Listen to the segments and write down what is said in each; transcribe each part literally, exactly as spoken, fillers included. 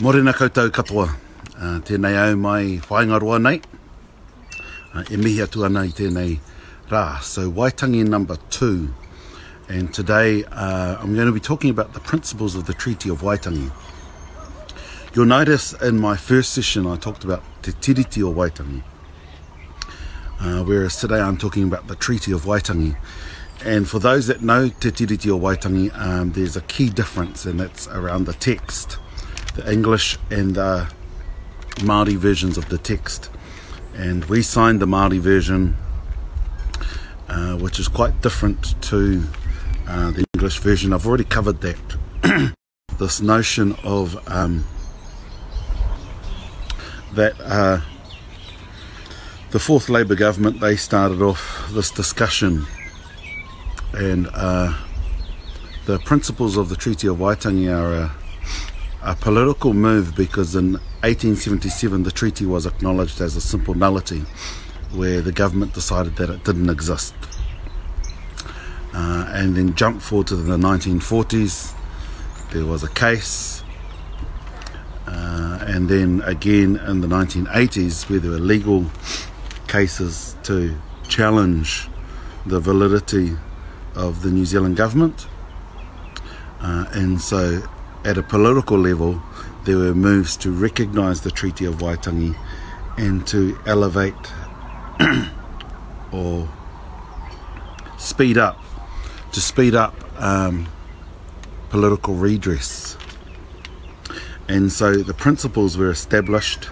Morena koutou katoa, uh, tēnei au mai whaingaroa nei, uh, e mihi atu ana I tēnei rā. So Waitangi number two, and today uh, I'm going to be talking about the principles of the Treaty of Waitangi. You'll notice in my first session I talked about Te Tiriti o Waitangi, uh, whereas today I'm talking about the Treaty of Waitangi. And for those that know Te Tiriti o Waitangi, um, there's a key difference, and that's around the text, the English and the Māori versions of the text. And we signed the Māori version, uh, which is quite different to uh, the English version. I've already covered that. This notion of um, that uh, the fourth Labour government, they started off this discussion, and uh, the principles of the Treaty of Waitangi are a, a political move, because in eighteen seventy-seven the treaty was acknowledged as a simple nullity, where the government decided that it didn't exist, uh, and then jumped forward to the nineteen forties. There was a case, uh, and then again in the nineteen eighties, where there were legal cases to challenge the validity of the New Zealand government, uh, and so at a political level there were moves to recognise the Treaty of Waitangi and to elevate or speed up to speed up um, political redress. And so the principles were established,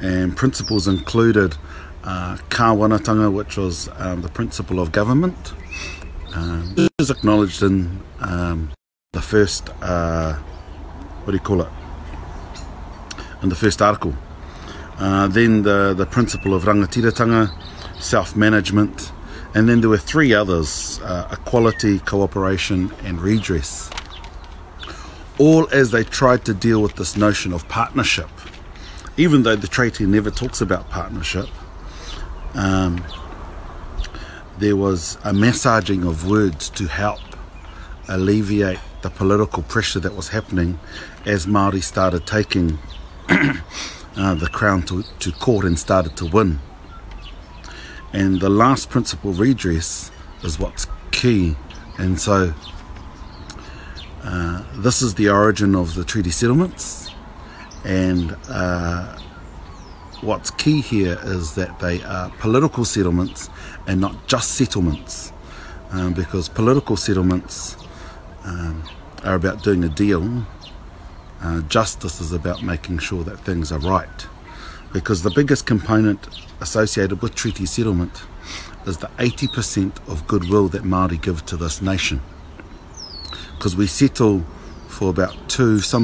and principles included uh, kawanatanga, which was um, the principle of government. Um, it was acknowledged in um, the first, uh, what do you call it, in the first article. Uh, then the, the principle of rangatiratanga, self-management, and then there were three others, uh, equality, cooperation and redress. All as they tried to deal with this notion of partnership. Even though the treaty never talks about partnership, um, there was a massaging of words to help alleviate the political pressure that was happening as Māori started taking uh, the crown to, to court and started to win. And the last principle, redress, is what's key. And so uh, this is the origin of the treaty settlements, and uh, what's key here is that they are political settlements and not just settlements, um, because political settlements um, are about doing a deal. Uh, justice is about making sure that things are right, because the biggest component associated with treaty settlement is the eighty percent of goodwill that Māori give to this nation, because we settle for about two, sometimes